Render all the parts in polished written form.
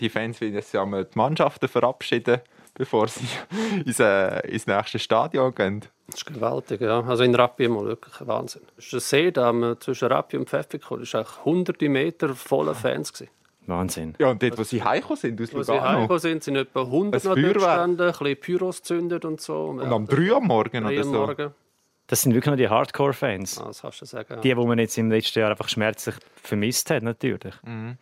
die Fans wollen jetzt ja mal die Mannschaften verabschieden, bevor sie ins nächste Stadion gehen. Das ist gewaltig, ja. Also in Rappi mal wirklich ein Wahnsinn. Der See da zwischen Rappi und Pfäffikon war auch hunderte Meter voller Fans. Wahnsinn. Ja, und dort, wo sie heimgekommen sind, aus Lugano. Wo sie heimgekommen sind, sind etwa 100 noch dort gestanden, ein bisschen Pyros gezündet und so. Und am 3 am Morgen oder so? Morgen. Das sind wirklich noch die Hardcore-Fans. Ah, das kannst du sagen, ja. Die man jetzt im letzten Jahr einfach schmerzlich vermisst hat, natürlich. Mhm.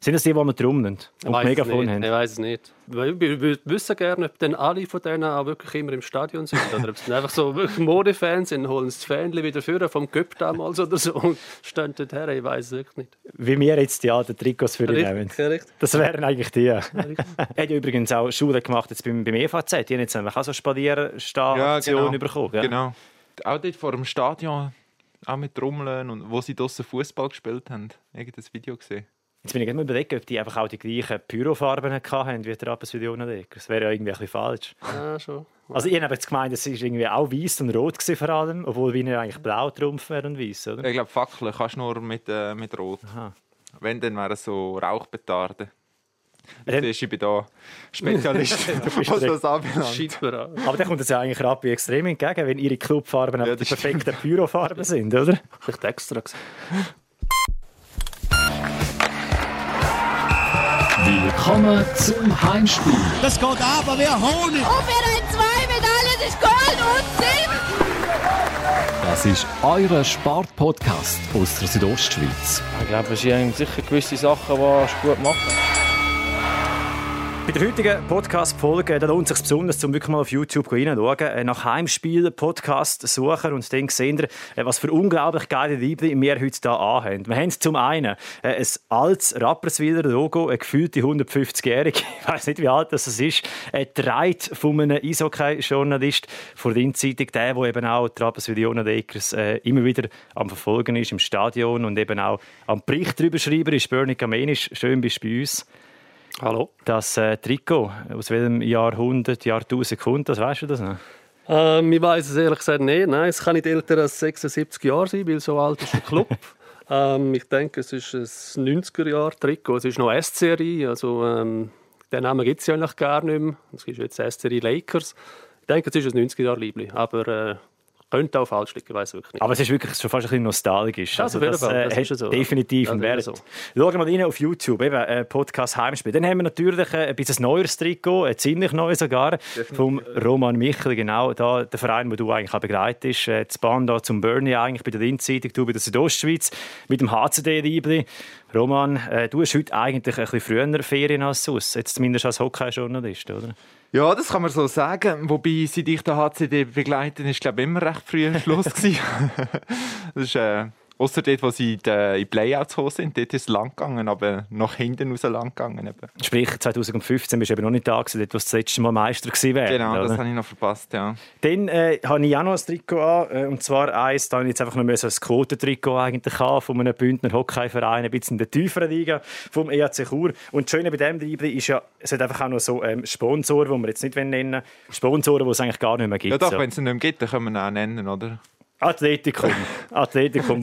Sind das die man trommeln und Megafon haben? Ich weiss es nicht. Wir wissen gerne, ob dann alle von denen auch wirklich immer im Stadion sind. Oder ob es einfach so Modefans sind, holen das Fähnchen wieder vor vom Göpp damals oder so und stehen dort her. Ich weiss es wirklich nicht. Wie wir jetzt ja den Trikots für dich nehmen. Richtig. Das wären eigentlich die. Er hat ja übrigens auch Schule gemacht jetzt beim EVZ. Die haben jetzt auch so Spazierstation bekommen. Ja? Genau. Auch dort vor dem Stadion, auch mit Trommeln und wo sie draussen Fußball gespielt haben. Ich habe das Video gesehen. Jetzt bin ich gerade mal überlegen, ob die einfach auch die gleichen Pyrofarben hatten wie die Rapperswil-Jona Lakers. Das wäre ja irgendwie ein bisschen falsch. Ja, schon. Also ich habe jetzt gemeint, es war irgendwie auch weiß und rot vor allem, obwohl wir eigentlich blau trumpf wären und weiß, oder? Ich glaube, Fackeln kannst du nur mit Rot. Aha. Wenn, dann wären so Rauchbetarden. Siehst du, ich bin da Spezialist, was das anbelangt. Aber dann kommt es ja eigentlich Rappi extrem entgegen, wenn ihre Clubfarben ja, die perfekten Pyrofarben sind, oder? Vielleicht extra gesagt. Willkommen zum Heimspiel. Das geht ab, aber wer Honig? Oh, wir haben 2 Medaillen, das ist Gold und Silber. Das ist euer Sportpodcast aus der Südostschweiz. Ich glaube, es sind sicher gewisse Sachen, die gut machen. Bei der heutigen Podcast-Folge lohnt es sich besonders, um wirklich mal auf YouTube hineinzuschauen, nach Heimspiel-Podcast suchen und dann seht ihr, was für unglaublich geile Liebling wir heute hier anhaben. Wir haben zum einen ein altes Rapperswiler Logo, eine gefühlte 150-Jährige, ich weiss nicht, wie alt das ist, gedreht von einem Eishockey-Journalist von der Inzeitung, der eben auch die Rapperswil-Jona Lakers immer wieder am Verfolgen ist im Stadion und eben auch am Bericht darüber schreiben ist Bernie Kamenisch. Schön bist du bei uns. Hallo. Das Trikot, aus welchem Jahrhundert, Jahrtausend kommt, das weißt du das noch? Ich weiss es ehrlich gesagt nicht. Nein, es kann nicht älter als 76 Jahre sein, weil so alt ist der Club. Ich denke, es ist ein 90er-Jahr-Trikot. Es ist noch SCRI, also den Namen gibt es ja eigentlich gar nicht mehr. Es ist jetzt SCRI Lakers. Ich denke, es ist ein 90er-Jahr-Liebling, aber... könnte auch falsch liegen, weiß wirklich nicht. Aber es ist wirklich schon fast ein bisschen nostalgisch. Also das ist so, definitiv ein Wert. So. Schauen wir mal rein auf YouTube, eben Podcast Heimspiel. Dann haben wir natürlich ein bisschen neues Trikot, ein ziemlich neues sogar, definitiv. Vom Roman Michl, genau, da, der Verein, den du eigentlich auch begleitest. Das Band da zum Bernie eigentlich bei der Linz-Zeitung, du bei der Südostschweiz, mit dem HCD-Liebli. Roman, du hast heute eigentlich ein bisschen früher Ferien als sonst, jetzt zumindest als Hockey-Journalist, oder? Ja, das kann man so sagen. Wobei, seit ich den HCD begleiten, ist glaube ich immer recht früh Schluss gewesen. Das ist, ausser dort, wo sie in Playouts gekommen sind, dort ist es lang gegangen, aber nach hinten raus lang gegangen. Eben. Sprich, 2015 warst du eben noch nicht da gewesen, dort, wo das letzte Mal Meister gewesen wäre. Genau, oder? Das habe ich noch verpasst, ja. Dann habe ich auch noch ein Trikot an, und zwar eins, da habe ich jetzt einfach noch ein Quotentrikot eigentlich an, von einem Bündner Hockeyverein, ein bisschen in der tieferen Liga, vom EHC Chur. Und das Schöne bei diesem Liebling ist ja, es hat einfach auch noch so Sponsoren, die wir jetzt nicht nennen wollen, Sponsoren, die es eigentlich gar nicht mehr gibt. Ja doch, so. Wenn es nicht mehr gibt, dann können wir ihn auch nennen, oder? Athletikum.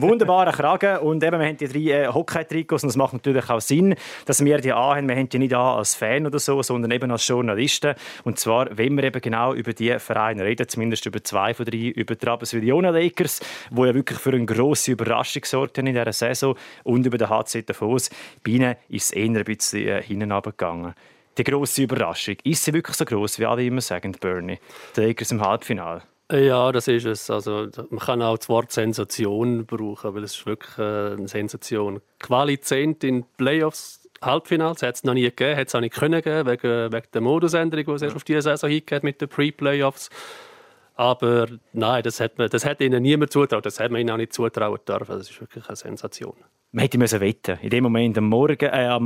Wunderbarer Kragen. Und eben, wir haben die 3 Hockey-Trikots. Und es macht natürlich auch Sinn, dass wir die anhaben. Wir haben die nicht an als Fan oder so, sondern eben als Journalisten. Und zwar, wenn wir eben genau über die Vereine reden, zumindest über 2 von 3, über die Rapperswil-Jona Lakers, die ja wirklich für eine grosse Überraschung gesorgt haben in dieser Saison, und über den HC Davos. Bei ihnen ist es eher ein bisschen hinuntergegangen. Die grosse Überraschung. Ist sie wirklich so gross, wie alle immer sagen, Bernie? Die Lakers im Halbfinale. Ja, das ist es. Also, man kann auch das Wort Sensation brauchen, weil es ist wirklich eine Sensation. Quali-10 in Playoffs, Halbfinals, hat es noch nie gegeben, hat es auch nicht können geben, wegen der Modusänderung, die es erst auf diese Saison hingeht mit den Pre-Playoffs. Aber nein, das hat ihnen niemand zutraut, das hat man ihnen auch nicht zutrauen dürfen. Das ist wirklich eine Sensation. Man hätte wetten in dem Moment am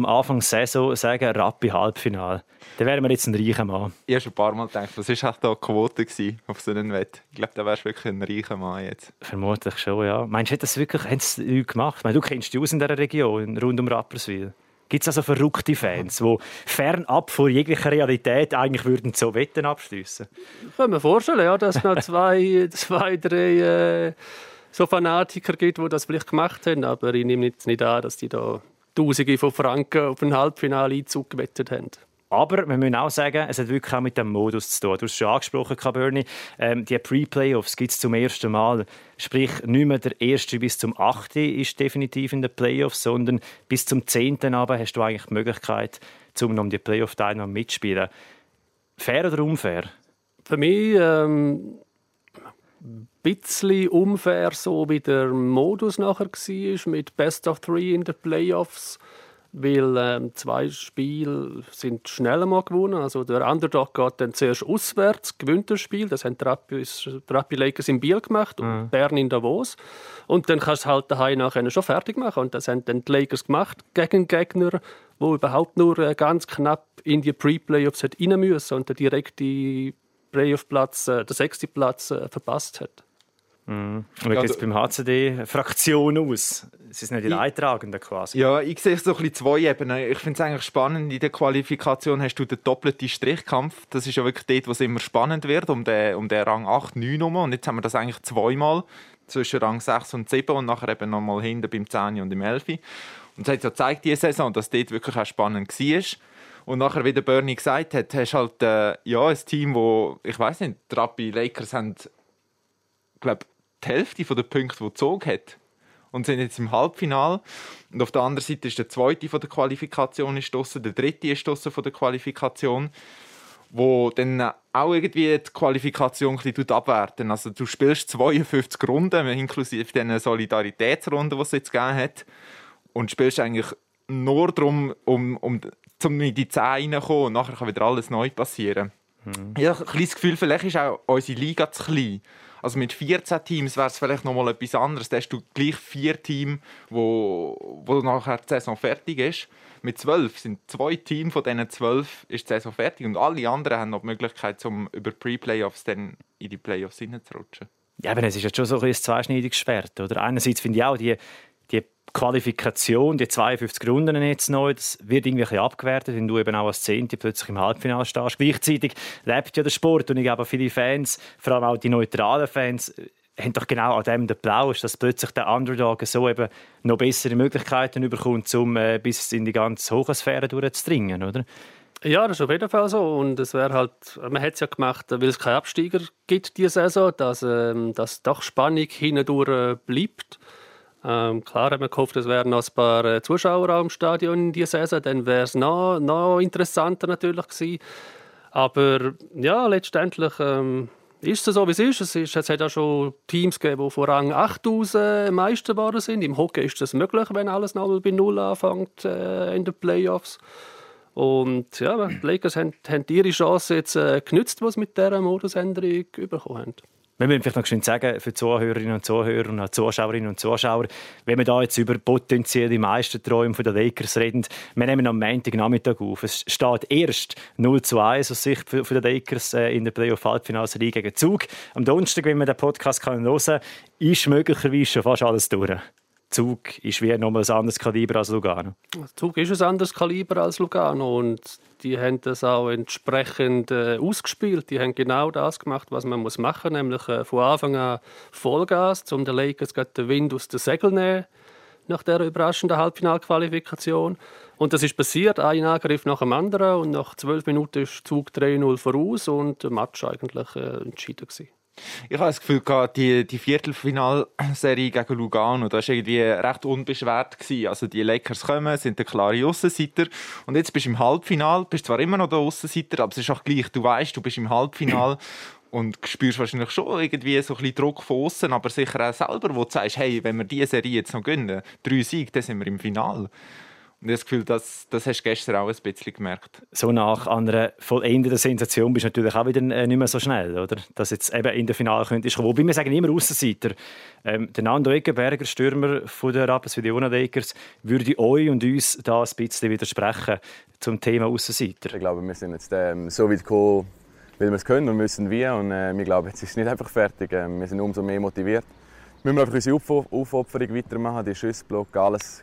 Anfang der Saison sagen, Rappi Halbfinale. Dann wären wir jetzt ein reicher Mann. Ich habe schon ein paar Mal gedacht, das war halt die Quote auf so einen Wett. Ich glaube, da wärst du wirklich ein reicher Mann jetzt. Vermutlich schon, ja. Meinst du, hat das wirklich Leute gemacht? Ich meine, du kennst die aus in dieser Region, rund um Rapperswil. Gibt es also verrückte Fans, die fernab von jeglicher Realität eigentlich würden so Wetten abschliessen? Ich kann mir vorstellen, ja, dass noch 2, 3 so Fanatiker gibt, die das vielleicht gemacht haben, aber ich nehme jetzt nicht an, dass die da Tausende von Franken auf einen Halbfinale-Einzug gewettet haben. Aber wir müssen auch sagen, es hat wirklich auch mit dem Modus zu tun. Du hast es schon angesprochen, Bernie. Die Pre-Playoffs gibt es zum ersten Mal. Sprich, nicht mehr der erste bis zum 8. ist definitiv in den Playoffs, sondern bis zum 10. aber hast du eigentlich die Möglichkeit, um die Playoff-Teilnahme mitzuspielen. Fair oder unfair? Für mich ein bisschen unfair, so wie der Modus nachher war, mit Best of Three in den Playoffs. Weil zwei Spiele sind schnell einmal gewonnen. Also der Underdog geht dann zuerst auswärts, gewinnt das Spiel. Das haben die Rappi-Lakers in Biel gemacht und Bern in Davos. Und dann kannst du es halt daheim nachher schon fertig machen. Und das haben dann die Lakers gemacht gegen einen Gegner, der überhaupt nur ganz knapp in die Pre-Playoffs hat rein müssen und den direkten Playoff-Platz, den 6. Platz, verpasst hat. Mhm. Und wie sieht es beim HCD-Fraktion aus? Es ist nicht die Leidtragenden quasi. Ja, ich sehe es so ein bisschen zwei Ebenen. Ich finde es eigentlich spannend, in der Qualifikation hast du den doppelten Strichkampf. Das ist ja wirklich dort, wo es immer spannend wird, um den Rang 8, 9 rum. Und jetzt haben wir das eigentlich zweimal zwischen Rang 6 und 7 und nachher eben nochmal hinten beim 10 und im 11. Und das hat ja gezeigt, diese Saison, dass dort wirklich auch spannend war. Und nachher, wie der Bernie gesagt hat, hast du halt ein Team, wo, ich weiß nicht, die Rappi-Lakers haben, glaube ich, die Hälfte der Punkte, die gezogen hat. Und sind jetzt im Halbfinale. Und auf der anderen Seite ist der zweite von der Qualifikation draussen, der dritte ist draussen von der Qualifikation, wo dann auch irgendwie die Qualifikation ein bisschen abwerten. Also du spielst 52 Runden, inklusive den Solidaritätsrunden, die es jetzt gegeben hat. Und spielst eigentlich nur darum, um in die 10 reinzukommen. Und nachher kann wieder alles neu passieren. Ich habe ein kleines Gefühl, vielleicht ist auch unsere Liga zu klein. Also mit 14 Teams wäre es vielleicht noch mal etwas anderes. Da hast du gleich 4 Teams, wo nachher die Saison fertig ist. Mit 12 sind 2 Teams von diesen 12 ist die Saison fertig. Und alle anderen haben noch die Möglichkeit, über Pre-Playoffs dann in die Playoffs hineinzurutschen. Ja, aber es ist jetzt schon so ein zweischneidiges Schwert, oder? Einerseits finde ich auch, die Qualifikation, die 52 Runden jetzt neu, das wird irgendwie abgewertet, wenn du eben auch als 10. plötzlich im Halbfinale stehst. Gleichzeitig lebt ja der Sport und ich glaube, viele Fans, vor allem auch die neutralen Fans, haben doch genau an dem den Plausch, dass plötzlich der Underdog so eben noch bessere Möglichkeiten bekommt, um bis in die ganz hohe Sphäre durchzudringen, oder? Ja, das ist auf jeden Fall so. Und es wäre halt, man hat es ja gemacht, weil es keine Absteiger gibt diese Saison, dass doch Spannung hindurch bleibt. Klar haben wir gehofft, es wären noch ein paar Zuschauer am Stadion in dieser Saison, dann wäre es noch interessanter natürlich gewesen. Aber ja, letztendlich ist es so, wie es ist. Es hat auch schon Teams gegeben, die von Rang 8 aus Meister geworden sind. Im Hockey ist das möglich, wenn alles nochmal bei Null anfängt in den Playoffs. Und ja, die Lakers haben ihre Chance jetzt genützt, was sie mit dieser Modusänderung bekommen haben. Wir müssen vielleicht noch schön sagen, für Zuhörerinnen und Zuhörer und auch Zuschauerinnen und Zuschauer, wenn wir da jetzt über potenzielle Meisterträume der Lakers reden, wir nehmen am Montagnachmittag auf. Es steht erst 0:1 aus Sicht der Lakers in der Playoff-Halbfinalserie gegen Zug. Am Donnerstag, wenn man den Podcast hören kann, ist möglicherweise schon fast alles durch. Zug ist wie nochmal ein anderes Kaliber als Lugano. Zug ist ein anderes Kaliber als Lugano und die haben das auch entsprechend ausgespielt. Die haben genau das gemacht, was man machen muss, nämlich von Anfang an Vollgas, um den Lakers den Wind aus den Segeln zu nehmen nach dieser überraschenden Halbfinalqualifikation. Und das ist passiert, ein Angriff nach dem anderen und nach 12 Minuten ist Zug 3-0 voraus und der Match eigentlich entschieden gewesen. Ich habe das Gefühl, die Viertelfinalserie gegen Lugano, das war irgendwie recht unbeschwert. Also die Lakers kommen, sind der klare Aussenseiter. Und jetzt bist du im Halbfinale, bist zwar immer noch der Aussenseiter, aber es ist auch gleich, du weißt, du bist im Halbfinale und spürst wahrscheinlich schon irgendwie so ein bisschen Druck von außen, aber sicher auch selber, wo du sagst, hey, wenn wir diese Serie jetzt noch gewinnen, 3 Siege, dann sind wir im Finale. Und das Gefühl, das hast du gestern auch ein bisschen gemerkt. So nach einer vollendeten Sensation bist du natürlich auch wieder nicht mehr so schnell, oder? Dass jetzt eben in der Finale könntest kommen. Wobei wir sagen immer Aussenseiter. Der Nando Eggenberger, Stürmer von der Rapperswil-Jona Lakers, würde euch und uns da ein bisschen widersprechen zum Thema Aussenseiter. Ich glaube, wir sind jetzt so weit gekommen, weil wir es können und müssen wir. Und ich glaube, jetzt ist es nicht einfach fertig. Wir sind umso mehr motiviert. Wir müssen einfach unsere Aufopferung weitermachen, die Schussblock, alles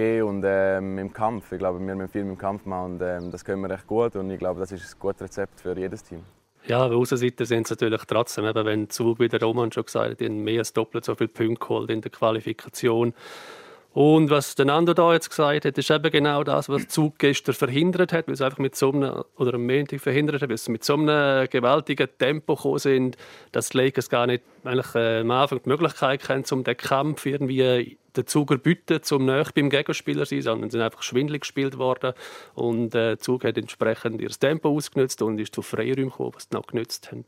und im Kampf. Ich glaube, wir müssen viel im Kampf machen und das können wir recht gut. Und ich glaube, das ist ein gutes Rezept für jedes Team. Ja, aber Aussenseiter sind es natürlich trotzdem. Eben, wenn Zug, wie der Roman schon gesagt hat, mehr als doppelt so viele Punkte geholt in der Qualifikation. Und was der Nando da jetzt gesagt hat, ist eben genau das, was Zug gestern verhindert hat, weil es einfach mit so einem, oder am Montag verhindert hat, weil es mit so einem gewaltigen Tempo gekommen sind, dass die Lakers gar nicht eigentlich, am Anfang die Möglichkeit haben, um den Kampf irgendwie den Zug erbüten, um nahe beim Gegenspieler zu sein, sondern sie sind einfach schwindelig gespielt worden und der Zug hat entsprechend ihr Tempo ausgenutzt und ist zu Freiräumen gekommen, was sie noch genutzt haben.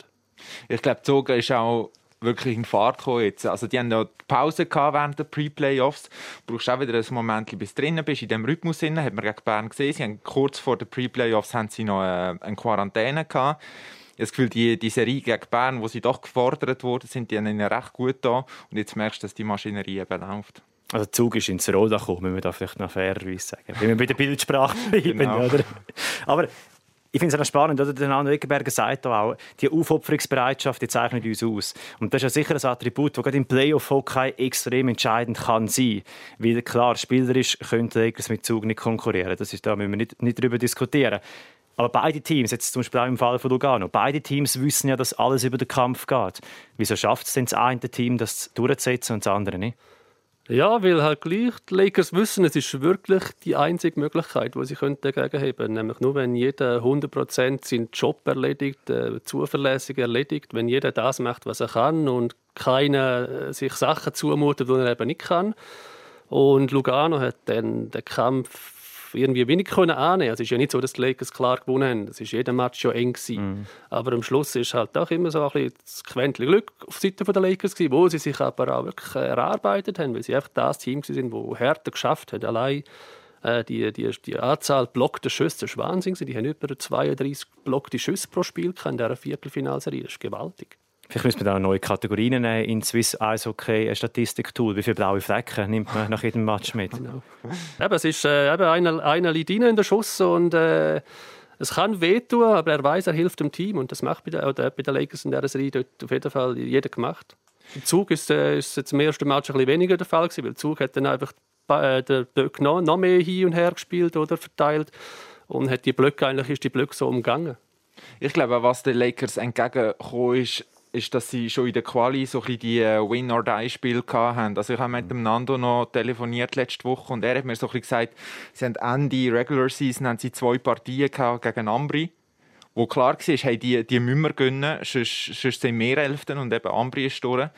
Ich glaube, Zug ist auch wirklich in Fahrt gekommen jetzt. Also die haben ja Pause gehabt während der Pre-Playoffs. Du brauchst auch wieder ein Moment, bis du drinnen bist. In diesem Rhythmus drin, hat man gegen Bern gesehen. Sie haben kurz vor den Pre-Playoffs haben sie noch eine Quarantäne gehabt. Ich habe das Gefühl, die Serie gegen Bern, wo sie doch gefordert wurden, sind die ihnen recht gut da. Und jetzt merkst du, dass die Maschinerie eben läuft. Also der Zug ist ins Roda gekommen, wenn wir da vielleicht noch fairerweise sagen. Wenn wir bei der Bildsprache bleiben. Genau. Oder? Aber ich finde es auch spannend, oder? Der Nando Eggenberger sagt auch, die Aufopferungsbereitschaft, die zeichnet uns aus. Und das ist ja sicher ein Attribut, das gerade im Playoff-Hockey extrem entscheidend kann sein kann. Weil klar, spielerisch können die Lakers mit Zug nicht konkurrieren. Das ist, da müssen wir nicht darüber diskutieren. Aber beide Teams, jetzt zum Beispiel auch im Fall von Lugano, beide Teams wissen ja, dass alles über den Kampf geht. Wieso schafft es denn das eine Team, das durchzusetzen und das andere nicht? Ja, weil halt gleich die Lakers wissen, es ist wirklich die einzige Möglichkeit, die sie dagegen haben können. Nämlich nur, wenn jeder 100% seinen Job erledigt, zuverlässig erledigt, wenn jeder das macht, was er kann und keiner sich Sachen zumutet, die er eben nicht kann. Und Lugano hat dann den Kampf irgendwie wenig annehmen können. Es ist ja nicht so, dass die Lakers klar gewonnen haben. Es war jeder Match schon eng. Aber am Schluss war halt auch immer so ein bisschen das Quäntchen Glück auf der Seite der Lakers, wo sie sich aber auch wirklich erarbeitet haben, weil sie einfach das Team waren, das härter geschafft hat. Allein die Anzahl blockter Schüsse ist Wahnsinn. Die haben über 32 blockte Schüsse pro Spiel in dieser Viertelfinalserie. Das ist gewaltig. Vielleicht müssen wir da auch neue Kategorien nehmen in Swiss Eishockey, ein Statistiktool. Wie viele blaue Flecken nimmt man nach jedem Match mit? Genau. Eben, es ist einer liegt rein in den Schuss und es kann wehtun, aber er weiß, er hilft dem Team. Und das macht bei den Lakers in dieser Serie dort auf jeden Fall jeder gemacht. Im Zug ist es jetzt im ersten Match ein bisschen weniger der Fall gewesen, weil der Zug hat dann einfach den Blöck noch mehr hin und her gespielt oder verteilt und hat die Blöcke so umgangen. Ich glaube, was den Lakers entgegengekommen ist, dass sie schon in der Quali so ein bisschen die Win-or-Die-Spiele hatten. Also ich habe mit dem Nando noch telefoniert letzte Woche und er hat mir so ein bisschen gesagt, sie haben Ende Regular Season haben sie 2 Partien gegen Ambri, wo klar war, hey, die müssen wir gewinnen, sonst sind wir Elften und eben Ambri ist durch.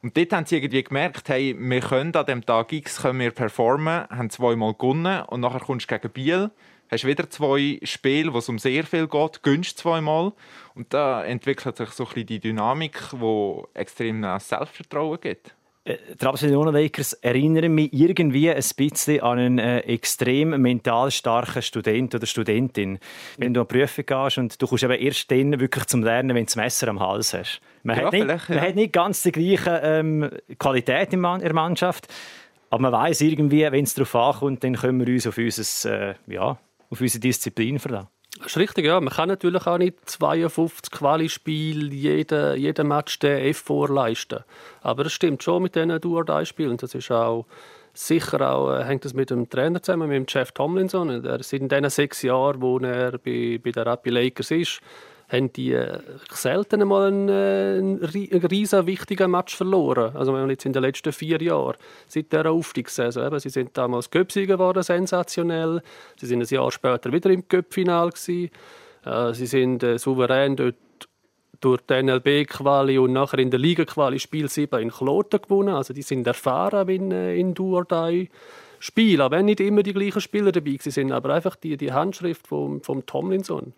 Und dort haben sie irgendwie gemerkt, hey, wir können an dem Tag X können wir performen, haben 2-mal gewonnen und nachher kommst du gegen Biel, hast wieder 2 Spiele, wo es um sehr viel geht, gewinnst 2-mal. Und da entwickelt sich so ein bisschen die Dynamik, die extrem Selbstvertrauen gibt. Die Rapperswil-Jona Lakers erinnern mich irgendwie ein bisschen an einen extrem mental starken Student oder Studentin. Wenn du an die Prüfung gehst und du kommst eben erst dann wirklich zum Lernen, wenn du das Messer am Hals hast. Man hat nicht ganz die gleiche Qualität in der Mannschaft, aber man weiss irgendwie, wenn es darauf ankommt, dann können wir uns auf unsere Disziplin verlassen. Das ist richtig, ja. Man kann natürlich auch nicht 52 Quali-Spiele jeden Match den Effort leisten. Aber es stimmt schon mit diesen Do-or-Die-Spielen. Das ist auch sicher hängt das mit dem Trainer zusammen, mit dem Jeff Tomlinson. Seit in diesen 6 Jahren, wo er bei den Rappi Lakers ist, haben die selten einmal einen riesen wichtigen Match verloren. Also wenn man jetzt in den letzten 4 Jahren seit dieser Aufstiegssaison, eben, sie sind damals Cup-Sieger geworden, sensationell. Sie sind ein Jahr später wieder im Cup-Final gewesen. Sie sind souverän dort durch die NLB-Quali und nachher in der Liga-Quali Spiel 7 in Kloten gewonnen. Also die sind erfahren in Do-or-Die. Spiel, auch wenn nicht immer die gleichen Spieler dabei sind, aber einfach die Handschrift vom Tomlinson.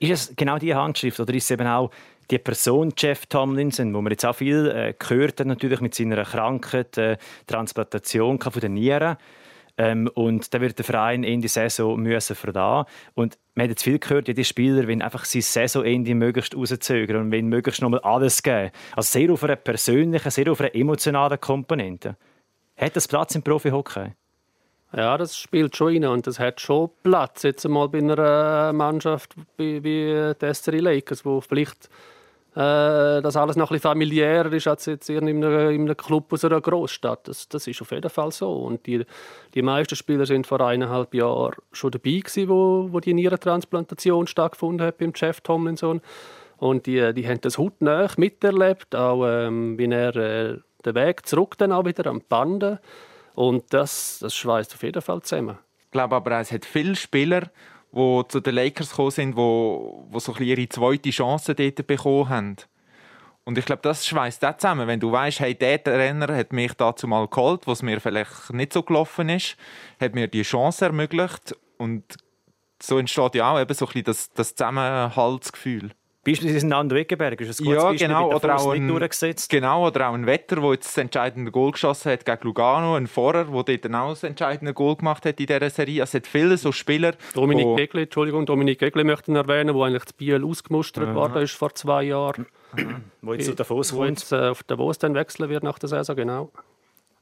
Ist es genau diese Handschrift oder ist es eben auch die Person Jeff Tomlinson, wo man jetzt auch viel gehört hat, natürlich mit seiner Krankheit, Transplantation von den Nieren. Und da wird der Verein Ende Saison müssen verdauen. Und man hat jetzt viel gehört, jeder Spieler will einfach sein Saisonende möglichst rauszögern und will möglichst nochmal alles geben. Also sehr auf einer persönlichen, sehr auf einer emotionalen Komponente. Hat das Platz im Profi-Hockey? Ja, das spielt schon rein und das hat schon Platz. Jetzt einmal bei einer Mannschaft wie die SC Lakers, wo vielleicht das alles noch ein bisschen familiärer ist als jetzt in einem Club aus einer Großstadt. Das ist auf jeden Fall so. Und die meisten Spieler sind vor 1,5 Jahren schon dabei gewesen, wo die Nierentransplantation stattgefunden hat beim Jeff Tomlinson. Und die haben das hautnah miterlebt, auch wenn er den Weg zurück dann auch wieder an die Bande. Und das schweißt auf jeden Fall zusammen. Ich glaube aber, es hat viele Spieler, die zu den Lakers gekommen sind, die so ihre zweite Chance dort bekommen haben. Und ich glaube, das schweißt auch zusammen. Wenn du weißt, hey, der Trainer hat mich dazu mal geholt, was mir vielleicht nicht so gelaufen ist, hat mir die Chance ermöglicht. Und so entsteht ja auch eben so ein bisschen das Zusammenhaltsgefühl. Beispielsweise Nando Eggenberger ist ein gutes Beispiel, genau, mit der Fuss nicht durchgesetzt. Genau, oder auch ein Vetter, der jetzt das entscheidende Goal geschossen hat gegen Lugano. Ein Vorher, der dort dann auch das entscheidende Goal gemacht hat in dieser Serie. Es hat viele so Spieler. Dominik Gegli möchte ich erwähnen, der eigentlich in Biel ausgemustert worden ist vor 2 Jahren. Wo jetzt zu Davos kommt. Auf Davos dann wechseln wird nach der Saison, genau.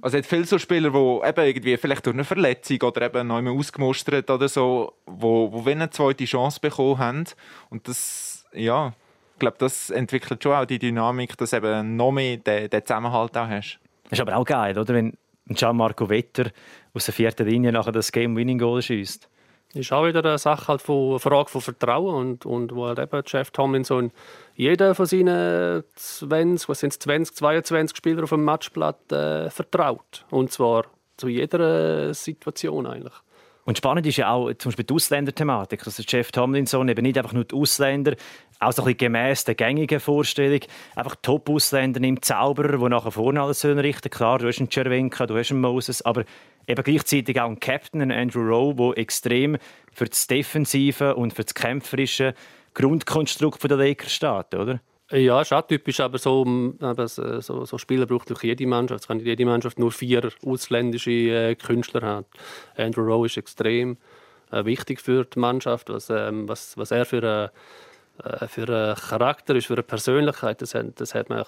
Also es hat viele so Spieler, die eben irgendwie vielleicht durch eine Verletzung oder eben noch einmal ausgemustert oder so, die eine zweite Chance bekommen haben. Und das, ja, ich glaube, das entwickelt schon auch die Dynamik, dass eben noch mehr den Zusammenhalt auch hast. Das ist aber auch geil, oder? Wenn Gianmarco Vetter aus der 4. Linie nachher das Game-Winning-Goal schießt. Das ist auch wieder eine Sache halt von Frage von Vertrauen und wo halt eben Jeff Tomlinson jeder von seinen 22 Spielern auf dem Matchblatt vertraut. Und zwar zu jeder Situation eigentlich. Und spannend ist ja auch zum Beispiel die Ausländer-Thematik. Also Jeff Tomlinson eben nicht einfach nur die Ausländer, auch so ein bisschen gemäss der gängigen Vorstellung, einfach Top-Ausländer nimmt, Zauberer, die nachher vorne alles richten. Klar, du hast einen Cervenka, du hast einen Moses, aber eben gleichzeitig auch einen Captain, einen Andrew Rowe, der extrem für das Defensive und für das kämpferische Grundkonstrukt der Lakers steht, oder? Ja, ist auch typisch, aber so Spieler braucht doch jede Mannschaft. Es kann nicht jede Mannschaft nur 4 ausländische Künstler haben. Andrew Rowe ist extrem wichtig für die Mannschaft, was er für einen Charakter ist, für eine Persönlichkeit. Das hat man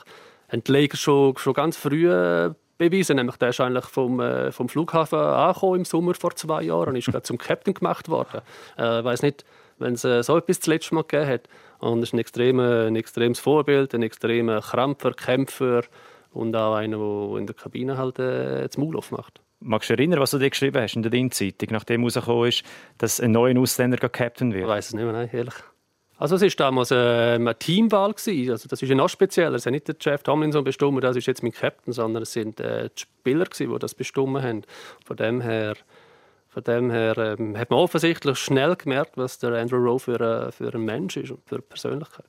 die Lakers schon ganz früh beweisen. Nämlich, der ist eigentlich vom Flughafen angekommen im Sommer vor 2 Jahren und ist gerade zum Captain gemacht worden. Ich weiss nicht, wenn es so etwas das letzte Mal gegeben hat. Und ist ein extremes Vorbild, ein extremer Krampfer, Kämpfer und auch einer, der in der Kabine halt das Maul aufmacht. Magst du dich erinnern, was du dir geschrieben hast in der DIN-Zeitung, nachdem rausgekommen ist, dass ein neuer Ausländer Captain wird? Ich weiss es nicht mehr, nein, ehrlich. Also es war damals eine Teamwahl gewesen. Also das ist ja noch spezieller. Es hat nicht der Jeff Tomlinson bestimmt, das ist jetzt mein Captain, sondern es sind die Spieler gewesen, die das bestimmt haben. Von dem her hat man offensichtlich schnell gemerkt, was der Andrew Rowe für ein Mensch ist und für eine Persönlichkeit.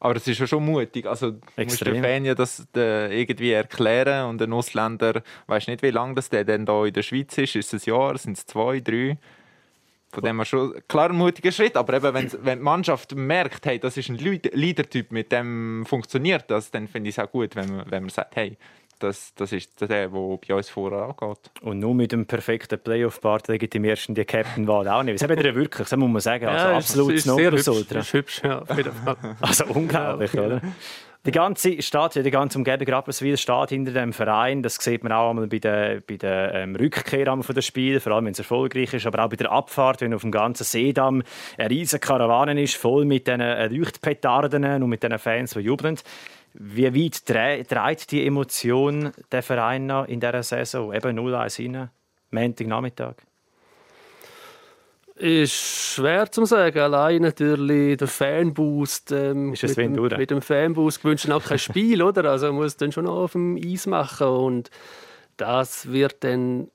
Aber das ist ja schon mutig. Also, du musst den Fan ja das irgendwie erklären. Und ein Ausländer weiss nicht, wie lange das der denn da in der Schweiz ist. Ist es ein Jahr? Sind es 2, 3? Von dem her schon klar ein mutiger Schritt. Aber eben, wenn die Mannschaft merkt, hey, das ist ein Leader-Typ, mit dem funktioniert das, dann finde ich es auch gut, wenn man sagt, hey, das ist der bei uns vorangeht. Und nur mit dem perfekten Playoff-Part legitimierst du die Captain-Wahl auch nicht. Das hat er wirklich, das muss man sagen. Also ja, absolutes Nonplusultra. Das ist hübsch, ja. Also unglaublich, ja. Oder? Die ganze Stadt, die ganze Umgebung Rapperswil steht hinter dem Verein. Das sieht man auch einmal bei der Rückkehr der Spiele, vor allem wenn es erfolgreich ist, aber auch bei der Abfahrt, wenn auf dem ganzen Seedamm eine riesige Karawane ist, voll mit diesen Leuchtpetarden und mit den Fans, die jubeln. Wie weit trägt die Emotion der Verein noch in dieser Saison? Eben 0-1 hinein, Montagnachmittag. Ist schwer zu sagen. Allein natürlich der Fanboost. Mit dem Fanboost gewünscht man auch kein Spiel, oder? Also man muss dann schon noch auf dem Eis machen. Und das wird dann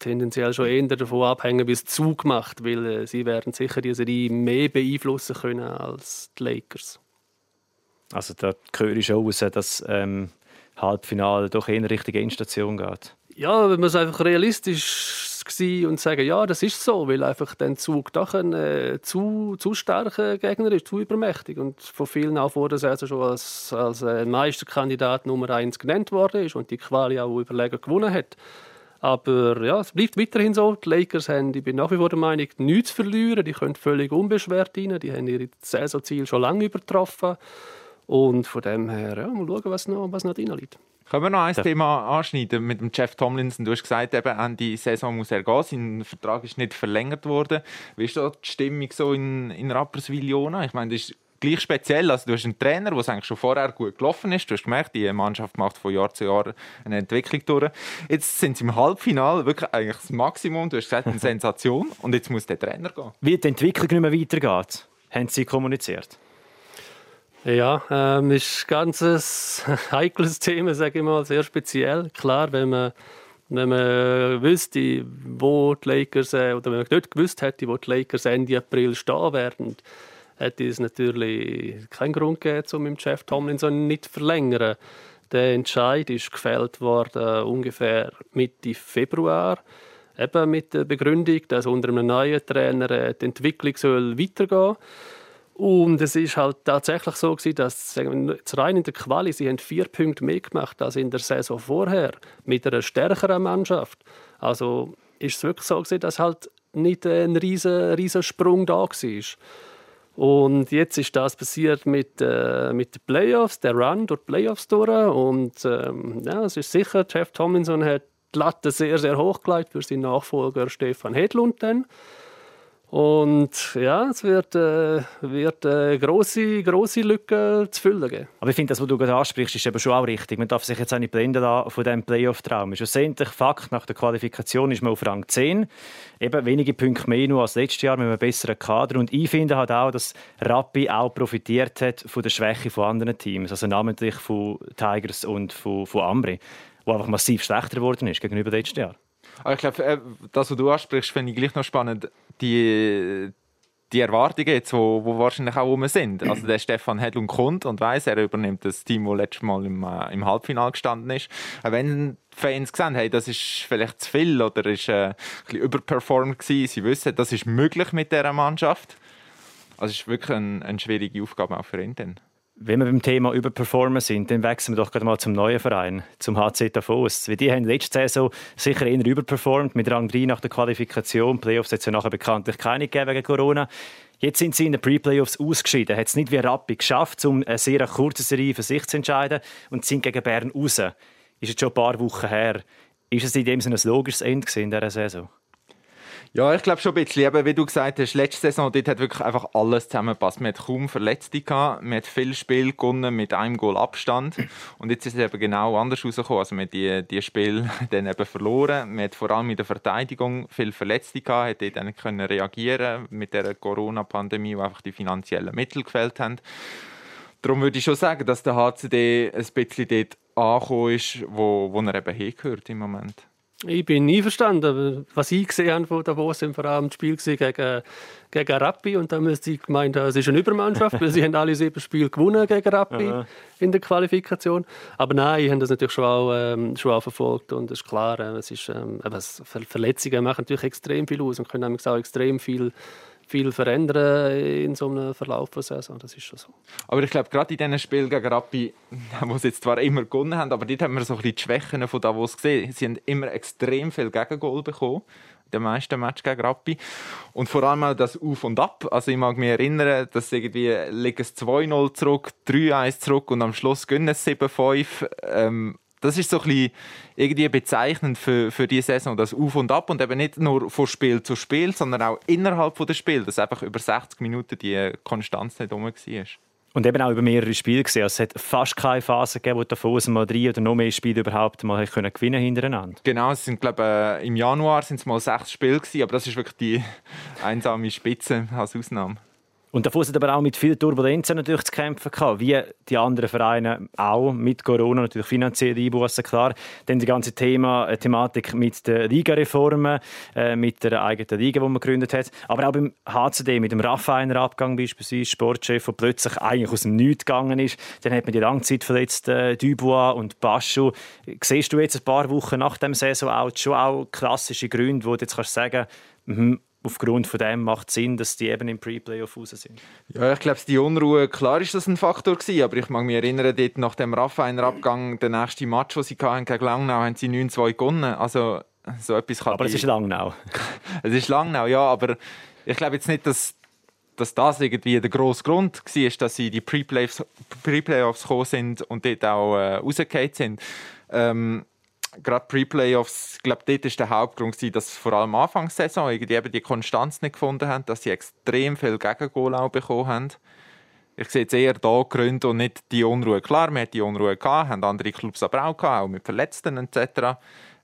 tendenziell schon eher davon abhängen, wie es zugemacht wird, weil sie werden sicher die Serie mehr beeinflussen können als die Lakers. Also da höre ich schon raus, dass Halbfinale doch eher in Richtung Endstation geht. Ja, wenn man es einfach realistisch war und sagen, ja, das ist so, weil einfach der Zug doch ein zu starker Gegner ist, zu übermächtig und von vielen auch vor der Saison schon als Meisterkandidat Nummer 1 genannt worden ist und die Quali auch überlegen gewonnen hat. Aber ja, es bleibt weiterhin so. Die Lakers haben, ich bin nach wie vor der Meinung, nichts zu verlieren. Die können völlig unbeschwert rein. Die haben ihre Saisonziele schon lange übertroffen. Und von dem her, ja, mal schauen, was noch drin liegt. Können wir noch ein Thema anschneiden mit dem Jeff Tomlinson? Du hast gesagt, eben Ende der Saison muss er gehen. Sein Vertrag ist nicht verlängert worden. Wie ist da die Stimmung so in Rapperswil-Jona? Ich meine, das ist gleich speziell. Also, du hast einen Trainer, der eigentlich schon vorher gut gelaufen ist. Du hast gemerkt, die Mannschaft macht von Jahr zu Jahr eine Entwicklung durch. Jetzt sind sie im Halbfinale wirklich eigentlich das Maximum. Du hast gesagt, eine Sensation. Und jetzt muss der Trainer gehen. Wie die Entwicklung nicht mehr weitergeht, haben sie kommuniziert? Ja, ist ein ganz heikles Thema, sage ich mal, sehr speziell. Klar, wenn man Wenn man wüsste, wo die Lakers, oder wenn man nicht gewusst hätte, wo die Lakers Ende April stehen werden, hätte es natürlich keinen Grund gegeben, um mit Jeff Tomlinson nicht zu verlängern. Der Entscheid ist gefällt worden ungefähr Mitte Februar. Eben mit der Begründung, dass unter einem neuen Trainer die Entwicklung weitergehen soll. Und es war halt tatsächlich so, dass jetzt rein in der Quali, sie haben 4 Punkte mehr gemacht als in der Saison vorher, mit einer stärkeren Mannschaft. Also ist es wirklich so, dass halt nicht ein riesen Sprung da war. Und jetzt ist das passiert mit den Playoffs, der Run durch die Playoffs durch. Und ja, es ist sicher, Jeff Tomlinson hat die Latte sehr, sehr hoch gelegt für seinen Nachfolger Stefan Hedlund. Dann. Und ja, es wird grosse Lücken zu füllen geben. Aber ich finde, das, was du gerade ansprichst, ist eben schon auch richtig. Man darf sich jetzt auch nicht blenden lassen von diesem Playoff-Traum. Schlussendlich, Fakt, nach der Qualifikation ist man auf Rang 10. Eben wenige Punkte mehr nur als letztes Jahr mit einem besseren Kader. Und ich finde halt auch, dass Rappi auch profitiert hat von der Schwäche von anderen Teams. Also namentlich von Tigers und von Ambri, wo einfach massiv schlechter geworden ist gegenüber letzten Jahr. Ich glaube, das, was du ansprichst, finde ich gleich noch spannend. Die Erwartungen, jetzt, wo wahrscheinlich auch rum sind. Also der Stefan Hedlund kommt und weiss, er übernimmt das Team, das letztes Mal im Halbfinale gestanden ist. Wenn Fans gesehen haben, hey, das ist vielleicht zu viel oder ist ein bisschen überperformt gewesen, sie wissen, das ist möglich mit dieser Mannschaft. Also es ist wirklich eine schwierige Aufgabe auch für ihn dann. Wenn wir beim Thema Überperformen sind, dann wechseln wir doch gerade mal zum neuen Verein, zum HC Davos. Weil die haben letzte Saison sicher eher überperformt, mit Rang 3 nach der Qualifikation. Playoffs hat es ja nachher bekanntlich keine gegeben wegen Corona. Jetzt sind sie in den Pre-Playoffs ausgeschieden. Hat es nicht wie Rappi geschafft, um eine sehr kurze Serie für sich zu entscheiden und sind gegen Bern raus. Ist jetzt schon ein paar Wochen her. Ist es in dem Sinne ein logisches Ende in dieser Saison? Ja, ich glaube schon ein bisschen. Eben, wie du gesagt hast, letzte Saison, dort hat wirklich einfach alles zusammengepasst. Man hat kaum Verletzte gehabt, man hat viel Spiel gewonnen mit einem Goal Abstand. Und jetzt ist es eben genau anders rausgekommen. Also man hat die Spiele dann eben verloren. Man hat vor allem in der Verteidigung viel Verletzte gehabt, hat dort dann können reagieren mit der Corona-Pandemie, wo einfach die finanziellen Mittel gefehlt haben. Darum würde ich schon sagen, dass der HCD ein bisschen dort angekommen ist, wo er eben hingehört im Moment. Ich bin nie verstanden. Was ich gesehen habe von Davos, im Verein, das Spiel gegen Rappi. Und dann müsste ich gemeint, es ist eine Übermannschaft, weil sie haben alle 7 Spiele gewonnen gegen Rappi in der Qualifikation. Aber nein, ich habe das natürlich schon auch verfolgt. Und es ist klar, Verletzungen machen natürlich extrem viel aus und können auch extrem viel verändern in so einem Verlauf der Saison, das ist schon so. Aber ich glaube, gerade in diesen Spielen gegen Rappi, wo sie jetzt zwar immer gewonnen haben, aber dort haben wir so ein bisschen die Schwächen von Davos gesehen. Sie haben immer extrem viel Gegengol bekommen, in den meisten Match gegen Rappi. Und vor allem auch das Auf und Ab. Also ich mag mich erinnern, dass irgendwie liegen es 2-0 zurück, 3-1 zurück und am Schluss gewinnen es 7-5. Das ist so ein bisschen irgendwie bezeichnend für diese Saison, das Auf und Ab. Und eben nicht nur von Spiel zu Spiel, sondern auch innerhalb des Spiels, dass einfach über 60 Minuten die Konstanz nicht rum war. Und eben auch über mehrere Spiele gesehen. Also es hat fast keine Phase gegeben, wo Davos mal 3 oder noch mehr Spiele überhaupt mal gewinnen können hintereinander. Genau, es sind, glaube ich, im Januar sind es mal 6 Spiele gewesen, aber das ist wirklich die einsame Spitze als Ausnahme. Und Davos hat aber auch mit vielen Turbulenzen natürlich zu kämpfen gehabt, wie die anderen Vereine auch, mit Corona, natürlich finanzielle Einbußen, klar. Dann die ganze Thematik mit den Ligareformen, mit der eigenen Liga, die man gegründet hat. Aber auch beim HCD, mit dem Raffaelner-Abgang beispielsweise, Sportchef, der plötzlich eigentlich aus dem Nichts gegangen ist. Dann hat man die Langzeitverletzten Dubois und Baschu. Siehst du jetzt ein paar Wochen nach dem Saison-Out schon auch klassische Gründe, wo du jetzt kannst sagen, aufgrund von dem macht es Sinn, dass die eben im Pre-Playoff raus sind? Ja, ich glaube, die Unruhe, klar ist das ein Faktor gewesen, aber ich mag mich erinnern, dort nach dem Raffaelner-Abgang, der nächste Match, den sie hatten, gegen Langnau, haben sie 9-2 gewonnen. Also, so etwas kann aber es ist Langnau. Es ist Langnau, ja, aber ich glaube jetzt nicht, dass das irgendwie der grosse Grund war, dass sie in die Pre-Playoffs gekommen sind und dort auch rausgefallen sind. Gerade Pre-Playoffs, glaube ich, dort war der Hauptgrund, dass vor allem Anfangssaison eben die Konstanz nicht gefunden haben, dass sie extrem viel Gegengol bekommen haben. Ich sehe jetzt eher da Gründe und nicht die Unruhe. Klar, man hat die Unruhe gehabt, haben andere Clubs aber auch gehabt, auch mit Verletzten etc.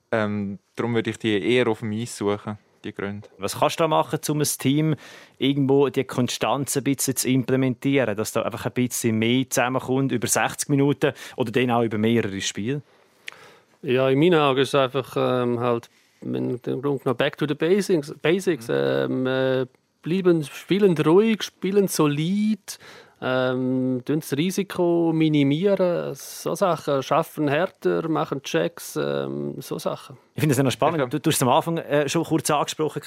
Darum würde ich die eher auf dem Eis suchen. Gründe. Was kannst du da machen, um ein Team irgendwo die Konstanz ein bisschen zu implementieren, dass da einfach ein bisschen mehr zusammenkommt über 60 Minuten oder dann auch über mehrere Spiele? Ja, in meinen Augen ist es einfach halt im Grunde genommen back to the basics. Bleiben spielend ruhig, spielend solid, das Risiko minimieren, so Sachen, schaffen härter, machen Checks, so Sachen. Ich finde es noch spannend, du hast es am Anfang schon kurz angesprochen,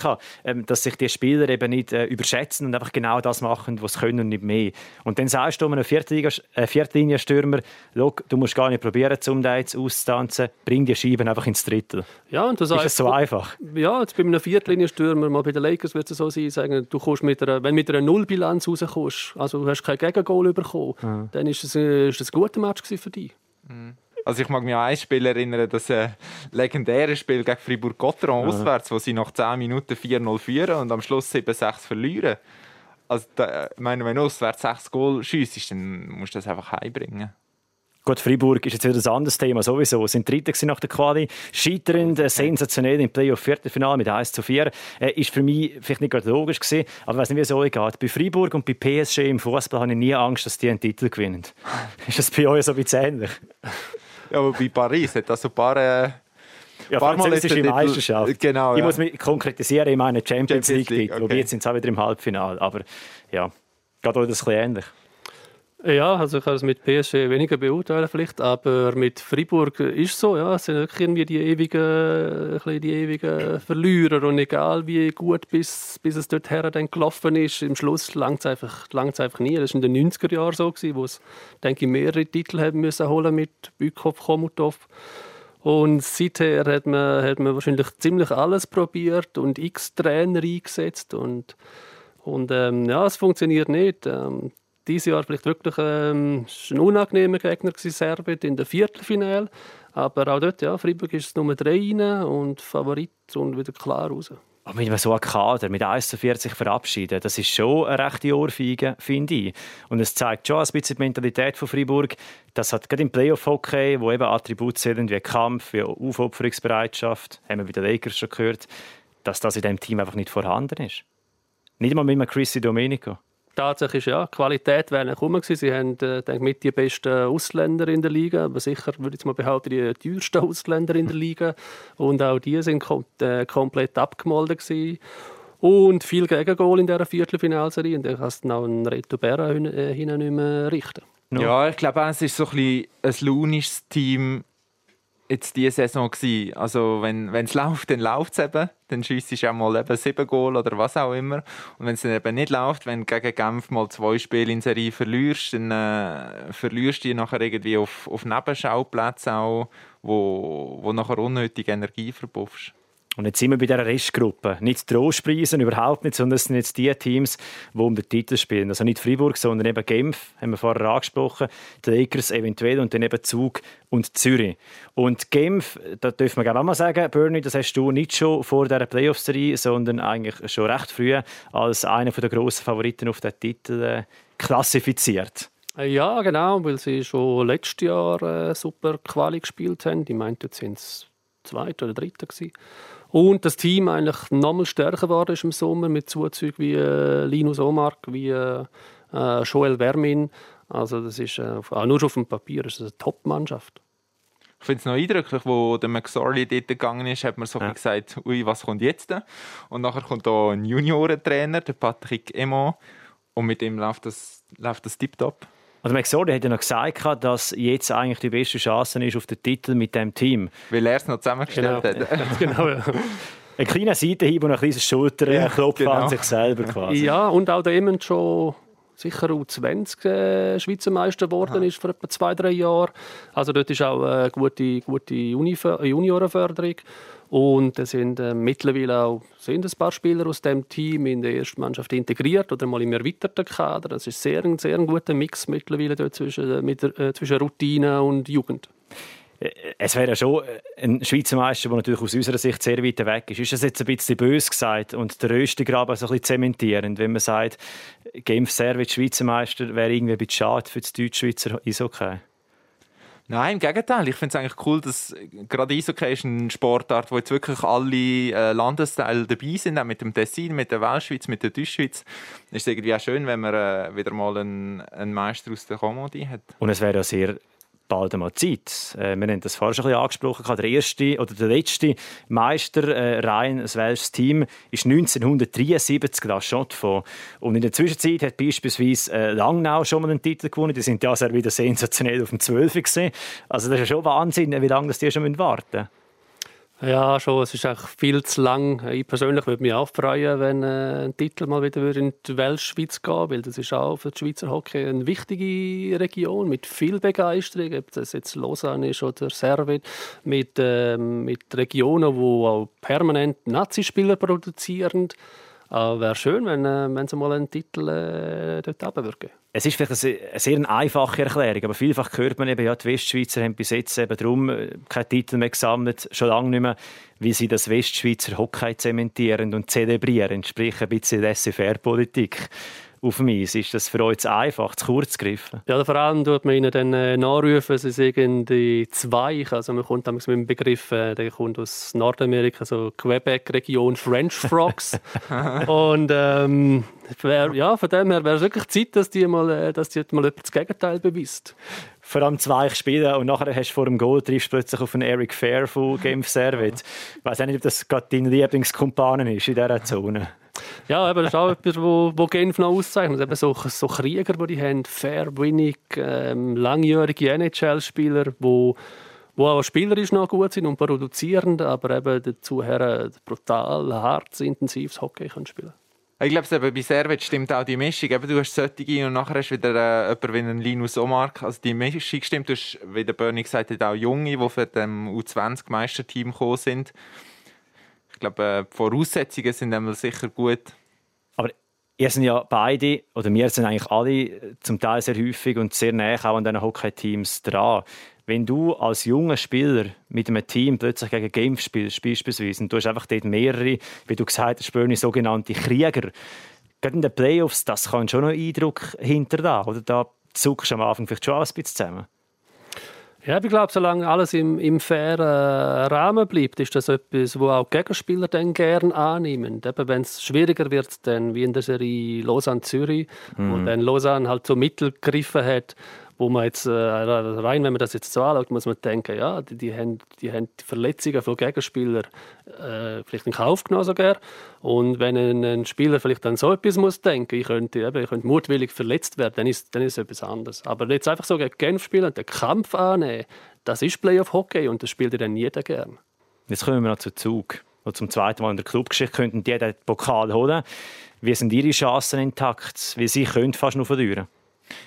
dass sich die Spieler eben nicht überschätzen und einfach genau das machen, was sie können und nicht mehr. Und dann sagst du einem Viertlinien-Stürmer, du musst gar nicht probieren, um da jetzt auszutanzen, bring die Scheiben einfach ins Drittel. Ja, und das ist das so einfach? Ja, jetzt bei einem Viertlinien-Stürmer, mal bei den Lakers wird es so sein, sagen, du kommst mit einer Nullbilanz rauskommst, also du hast kein Gegengol bekommen, dann war es ein guter Match für dich. Mhm. Also ich mag mich an einen Spieler erinnern, das legendäre Spiel gegen Fribourg-Gotteron auswärts, wo sie nach 10 Minuten 4-0 führen und am Schluss 7-6 verlieren. Also ich meine, wenn du auswärts 6 Goal schiessest, dann musst du das einfach heimbringen. Gut, Fribourg ist jetzt wieder ein anderes Thema sowieso. Sie sind Dritter nach der Quali, scheiternd, sensationell im Playoff-Viertelfinale mit 1:4. Ist für mich vielleicht nicht gerade logisch gewesen, aber ich weiss nicht, wie es euch geht. Bei Fribourg und bei PSG im Fußball habe ich nie Angst, dass die einen Titel gewinnen. Ist das bei euch so ein bisschen ähnlich? Ja, aber bei Paris hat das so ein paar französische Meisterschaft. Genau, ja. Ich muss mich konkretisieren, ich meine Champions League. Okay. Jetzt sind sie auch wieder im Halbfinale. Aber ja, geht euch das ein bisschen ähnlich? Ja, also ich kann es mit PSG weniger beurteilen vielleicht, aber mit Fribourg ist es so, ja, es sind wirklich irgendwie die ewigen Verlierer und egal wie gut bis es dort her dann gelaufen ist, im Schluss langt es einfach nie. Das war in den 90er Jahren so, wo es, denke ich, mehrere Titel haben müssen holen mit Bykov, Komutov. Und seither hat man wahrscheinlich ziemlich alles probiert und x Trainer eingesetzt und es funktioniert nicht. Dieses Jahr vielleicht wirklich ein unangenehmer Gegner gewesen, Servette in der Viertelfinale. Aber auch dort, ja, Freiburg ist Nummer 3 rein und Favorit und wieder klar raus. Aber mit so einem Kader, mit 1:40 verabschieden, das ist schon eine rechte Ohrfeige, finde ich. Und es zeigt schon ein bisschen die Mentalität von Freiburg. Das hat gerade im Playoff-Hockey, wo eben Attribute sind wie Kampf, wie Aufopferungsbereitschaft, haben wir bei den Lakers schon gehört, dass das in diesem Team einfach nicht vorhanden ist. Nicht mal mit einem Chrissy Domenico. Tatsächlich, ja, die Qualität wäre nicht gekommen. Sie haben mit die besten Ausländer in der Liga, aber sicher würde ich mal behaupten, die teuersten Ausländer in der Liga. Und auch die waren komplett abgemolden gewesen. Und viel Gegengol in dieser Viertelfinalserie. Und dann kannst du auch einen Reto Berra hinten nicht mehr richten. Ja, ich glaube, es ist so ein launisches Team jetzt diese Saison gewesen. Also wenn es läuft, dann läuft es eben. Dann schiesst du auch mal eben 7 Goal oder was auch immer. Und wenn es dann eben nicht läuft, wenn du gegen Genf mal 2 Spiele in Serie verlierst, dann verlierst du die nachher irgendwie auf Nebenschauplätze auch, wo nachher unnötige Energie verpuffst. Und jetzt sind wir bei dieser Restgruppe. Nicht Trostpreisen, überhaupt nicht, sondern es sind jetzt die Teams, die um den Titel spielen. Also nicht Freiburg, sondern eben Genf, haben wir vorher angesprochen, die Lakers eventuell und dann eben Zug und Zürich. Und Genf, da dürfen wir auch mal sagen, Bernie, das hast du nicht schon vor dieser Playoff-Serie, sondern eigentlich schon recht früh als einer der grossen Favoriten auf den Titel klassifiziert. Ja, genau, weil sie schon letztes Jahr super Quali gespielt haben. Ich meine, dort sind es 2. oder 3. gewesen. Und das Team eigentlich nochmal stärker war im Sommer mit Zuzügen wie Linus Omark, wie Joel Vermin. Also das ist auch nur schon auf dem Papier ist das eine Top-Mannschaft. Ich finde es noch eindrücklich, als der Max Sordi dort gegangen ist, hat man so gesagt, ui, was kommt jetzt? Und nachher kommt da ein Juniorentrainer, der Patrick Emo, und mit dem läuft das tiptop. Also Max Sordi hat ja noch gesagt, dass jetzt eigentlich die beste Chance ist auf den Titel mit diesem Team. Weil er es noch zusammengestellt hat. Genau, ja. Ein kleiner Seitenhieb und ein kleines Schulterklopfen an sich selber quasi. Ja, und auch der jemand schon sicher U20 Schweizer Meister geworden ist vor etwa 2-3 Jahren. Also dort ist auch eine gute Juniorenförderung. Und es sind mittlerweile auch ein paar Spieler aus dem Team in der ersten Mannschaft integriert oder mal im erweiterten Kader. Das ist ein sehr guter Mix mittlerweile dort zwischen Routine und Jugend. Es wäre ja schon ein Schweizer Meister, der natürlich aus unserer Sicht sehr weit weg ist. Ist das jetzt ein bisschen böse gesagt und der Röstigraben so ein bisschen zementierend, wenn man sagt, Genf-Servette Schweizer Meister wäre irgendwie ein bisschen schade für das Deutschschweizer Eishockey? Nein, im Gegenteil. Ich finde es eigentlich cool, dass gerade Eishockey ist eine Sportart, wo jetzt wirklich alle Landesteile dabei sind, auch mit dem Tessin, mit der Weltschweiz, mit der Deutschschweiz. Es ist irgendwie auch schön, wenn man wieder mal einen Meister aus der Komödie hat. Und es wäre ja sehr bald einmal Zeit. Wir haben das vorher schon ein bisschen angesprochen. Der erste oder der letzte Meister, rein ein welches Team, ist 1973 das Schott von. Und in der Zwischenzeit hat beispielsweise Langnau schon mal einen Titel gewonnen. Die sind ja sehr wieder sensationell auf dem 12. gewesen. Also das ist ja schon Wahnsinn, wie lange das die schon warten müssen. Ja, schon. Es ist auch viel zu lang. Ich persönlich würde mich auch freuen, wenn ein Titel mal wieder in die Weltschweiz gehen würde, weil das ist auch für den Schweizer Hockey eine wichtige Region mit viel Begeisterung, ob das jetzt Lausanne ist oder Servet, mit Regionen, die auch permanent Nazi-Spieler produzieren. Aber wäre schön, wenn sie mal einen Titel dort runterwürgen. Es ist vielleicht eine sehr einfache Erklärung, aber vielfach hört man eben, ja, die Westschweizer haben bis jetzt eben darum keinen Titel mehr gesammelt, schon lange nicht mehr, wie sie das Westschweizer Hockey zementieren und zelebrieren, sprich ein bisschen Laissez-faire-Politik. Auf mich ist das für euch zu einfach, zu kurz gegriffen? Ja, vor allem tut man ihnen dann nachrufen, sie sind zu weich. Also man kommt mit dem Begriff, der kommt aus Nordamerika, so Quebec-Region, French Frogs. Und ja, von dem her wäre es wirklich Zeit, dass die mal das Gegenteil beweist. Vor allem zu weich spielen und nachher hast du vor dem Goal triffst plötzlich auf einen Eric Fehr von Genève-Servette. Ich weiss nicht, ob das gerade dein Lieblingskumpanen ist in dieser Zone. Ja, eben, das ist auch etwas, was Genf noch auszeichnet. Eben so Krieger, die haben, fair-winning, langjährige NHL-Spieler, die auch spielerisch noch gut sind und produzierend, aber eben dazu her brutal, hart, intensives Hockey können spielen. Ich glaube, bei Servet stimmt auch die Mischung. Eben, du hast solche und nachher hast du wieder jemanden wie einen Linus Omark. Also die Mischung stimmt. Du hast, wie der Bernie gesagt hat, auch Junge, die von dem U20-Meisterteam gekommen sind. Ich glaube, die Voraussetzungen sind einmal sicher gut. Aber ihr sind ja beide, oder wir sind eigentlich alle, zum Teil sehr häufig und sehr nahe auch an diesen Hockey-Teams dran. Wenn du als junger Spieler mit einem Team plötzlich gegen Genf spielst, beispielsweise, und du hast einfach dort mehrere, wie du gesagt hast, Bernie, sogenannte Krieger, gerade in den Playoffs, das kann schon noch Eindruck hinterlassen, oder? Da zuckst du am Anfang vielleicht schon alles ein bisschen zusammen. Ja, ich glaube, solange alles im fairen Rahmen bleibt, ist das etwas, wo auch die Gegenspieler dann gerne annehmen. Wenn es schwieriger wird, dann wie in der Serie Lausanne-Zürich, wo dann Lausanne halt so Mittel gegriffen hat, wo man jetzt, rein, wenn man das jetzt so anschaut, muss man denken, ja, die haben die Verletzungen von Gegenspielern vielleicht in Kauf genommen sogar. Und wenn ein Spieler vielleicht an so etwas muss denken, ich könnte mutwillig verletzt werden, dann ist es etwas anderes. Aber jetzt einfach so gegen Genf spielen und den Kampf annehmen, das ist Playoff-Hockey und das spielt dann jeder gern. Jetzt kommen wir noch zu Zug. Und zum zweiten Mal in der Clubgeschichte könnten die den Pokal holen. Wie sind ihre Chancen intakt? Wie sie können fast nur verlieren?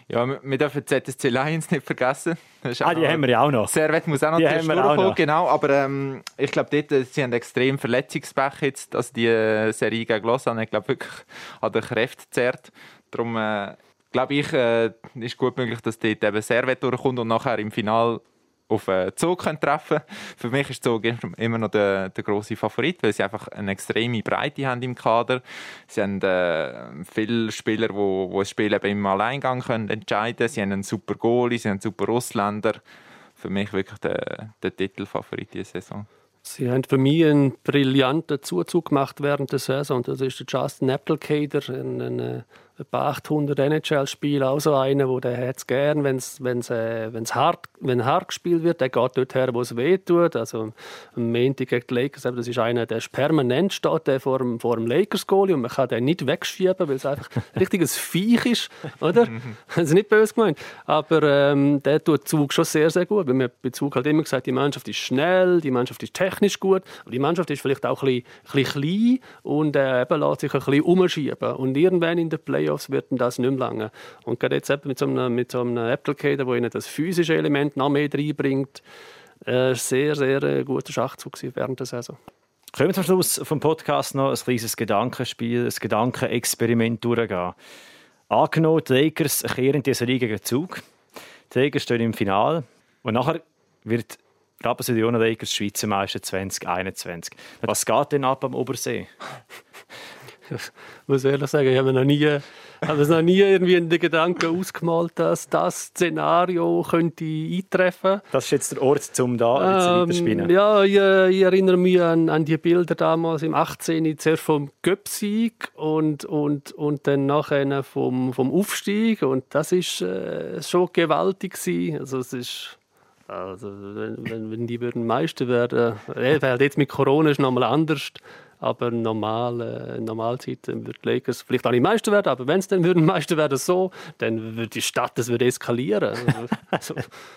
Ja, wir dürfen ZSC Lions nicht vergessen. Die haben wir ja auch noch. Servette muss auch noch den Sturm, genau. Aber ich glaube, sie haben extrem Verletzungspech jetzt. Also die Serie gegen Lausanne, ich glaube, wirklich an den Kräften zerrt. Darum glaube ich, ist gut möglich, dass dort eben Servette durchkommt und nachher im Finale auf Zug treffen können. Für mich ist Zug immer noch der grosse Favorit, weil sie einfach eine extreme Breite haben im Kader. Sie haben viele Spieler, die das Spiel eben im Alleingang können entscheiden können. Sie haben einen super Goalie, sie haben einen super Ausländer. Für mich wirklich der Titelfavorit dieser Saison. Sie haben für mich einen brillanten Zuzug gemacht während der Saison. Das ist der Justin Abdelkader, ein bei 800 NHL-Spielen auch so einer, der es gerne hat, wenn hart gespielt wird. Der geht dort her, wo es weh tut. Also am Montag gegen die Lakers, das ist einer, der ist permanent steht, der vor dem Lakers-Goal und man kann den nicht wegschieben, weil es einfach ein richtiges Viech ist, oder? Das ist nicht böse gemeint. Aber der tut Zug schon sehr, sehr gut. Weil man bei Zug halt immer gesagt, die Mannschaft ist schnell, die Mannschaft ist technisch gut, aber die Mannschaft ist vielleicht auch ein bisschen klein und lässt sich ein bisschen umschieben. Und irgendwann in der Playoffs wird das nicht mehr lange. Und gerade jetzt eben mit so einem Applicator, der ihnen das physische Element noch mehr reinbringt, sehr, sehr guter Schachzug während der Saison. Können wir zum Schluss vom Podcast noch ein kleines Gedankenspiel, ein Gedankenexperiment durchgehen? Angenommen, die Lakers kehren diese Serie gegen Zug. Die Lakers stehen im Finale. Und nachher wird Rapperswil-Jona Lakers Schweizer Meister 2021. Was geht denn ab am Obersee? Ich muss ehrlich sagen, ich habe noch nie irgendwie in den Gedanken ausgemalt, dass das Szenario könnte eintreffen. Das ist jetzt der Ort, um da zu spinnen. Ja, ich erinnere mich an die Bilder damals im 18. Zuerst vom Göpsieg und dann nachher vom Aufstieg. Und das war schon gewaltig. Also es ist Also, wenn die würden Meister werden, weil jetzt mit Corona ist nochmal anders, aber in Normalzeiten würden die Lakers vielleicht auch nicht Meister werden, aber wenn es dann würden Meister werden, so, dann würde die Stadt, das würde eskalieren. Also,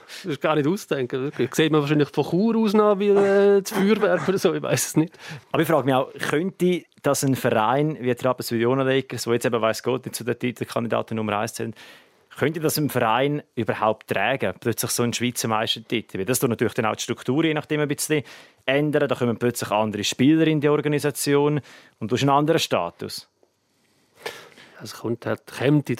das ist gar nicht ausdenken, wirklich. Das sieht man wahrscheinlich von Chur aus noch, wie das Feuerwerk oder so, ich weiß es nicht. Aber ich frage mich auch, könnte das ein Verein wie die Rapperswil-Jona Lakers, wo jetzt eben weiss Gott nicht zu den Titelkandidaten Nummer 1 sind, könnte das im Verein überhaupt tragen, plötzlich so einen Schweizer Meistertitel? Weil das tut natürlich dann auch die Struktur je nachdem ein bisschen ändern. Da kommen plötzlich andere Spieler in die Organisation und du hast einen anderen Status. Es kommt halt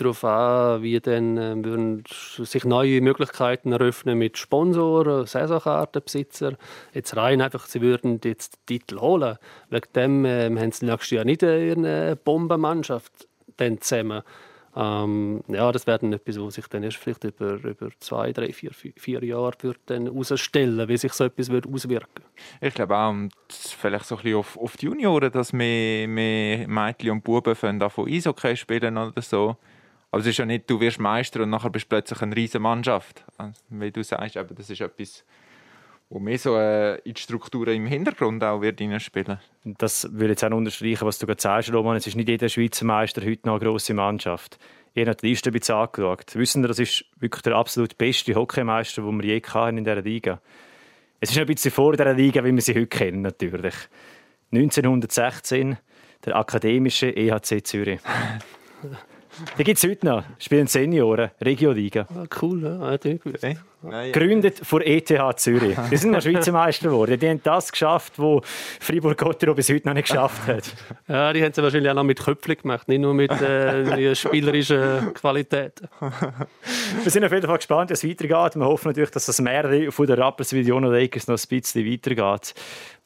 darauf an, wie dann, würden sich neue Möglichkeiten eröffnen mit Sponsoren, Saisonkartenbesitzer. Jetzt rein einfach, sie würden jetzt den Titel holen. Wegen dem haben sie nächstes Jahr nicht eine Bombenmannschaft dann zusammen. Ja, das wäre dann etwas, was sich dann erst vielleicht über 2, 3, 4 Jahre herausstellen würde, wie sich so etwas auswirken würde. Ich glaube auch, vielleicht so ein bisschen auf die Junioren, dass mehr Mädchen und Buben von Eishockey spielen oder so. Aber es ist ja nicht, du wirst Meister und nachher bist du plötzlich eine riesige Mannschaft. Also, wie du sagst, eben, das ist etwas, wo mehr so in die Strukturen im Hintergrund auch wird hineinspielen. Das würde jetzt auch unterstreichen, was du gerade sagst, Roman. Es ist nicht jeder Schweizer Meister heute noch eine grosse Mannschaft. Ihr habt die Liste ein bisschen angeschaut. Wissen Sie, das ist wirklich der absolut beste Hockeymeister, den wir je hatten in dieser Liga. Es ist ein bisschen vor dieser Liga, wie wir sie heute kennen, natürlich. 1916, der Akademische EHC Zürich. Den gibt es heute noch. Spielen Senioren, Regionliga. Ah, cool, ja. Gegründet von ETH Zürich. Die sind noch Schweizer Meister geworden. Die haben das geschafft, was Fribourg-Gottero bis heute noch nicht geschafft hat. Ja, die haben es wahrscheinlich auch noch mit Köpfchen gemacht, nicht nur mit spielerischen Qualitäten. Wir sind auf jeden Fall gespannt, wie es weitergeht. Wir hoffen natürlich, dass das Mehrere von den Rapperswil-Jona Lakers noch ein bisschen weitergeht.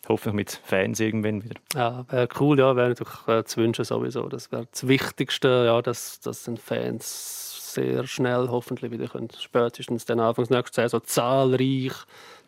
Hoffentlich mit Fans irgendwann wieder. Ja, wäre cool, ja, wäre natürlich zu wünschen sowieso. Das wäre das Wichtigste, ja, dass den Fans sehr schnell hoffentlich wieder können, spätestens dann anfangs nächste Saison zahlreich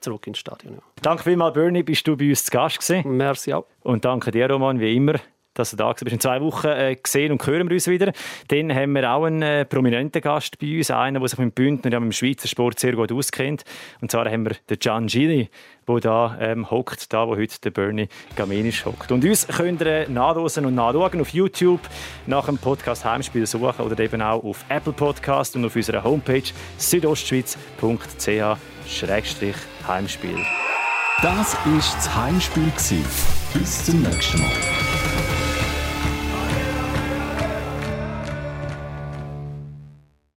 zurück ins Stadion. Ja. Danke vielmals, Bernie, bist du bei uns zu Gast gewesen. Merci auch. Und danke dir, Roman, wie immer, dass du da bist. In 2 Wochen gesehen und hören wir uns wieder. Dann haben wir auch einen prominenten Gast bei uns, einen, der sich mit dem Bündner und mit dem Schweizer Sport sehr gut auskennt. Und zwar haben wir den Gian Gili, der da hockt, wo heute der Bernie Kamenisch hockt. Und uns könnt ihr nachhören und nachschauen auf YouTube, nach dem Podcast Heimspiel suchen oder eben auch auf Apple Podcast und auf unserer Homepage südostschweiz.ch/Heimspiel. Das war das Heimspiel. Bis zum nächsten Mal.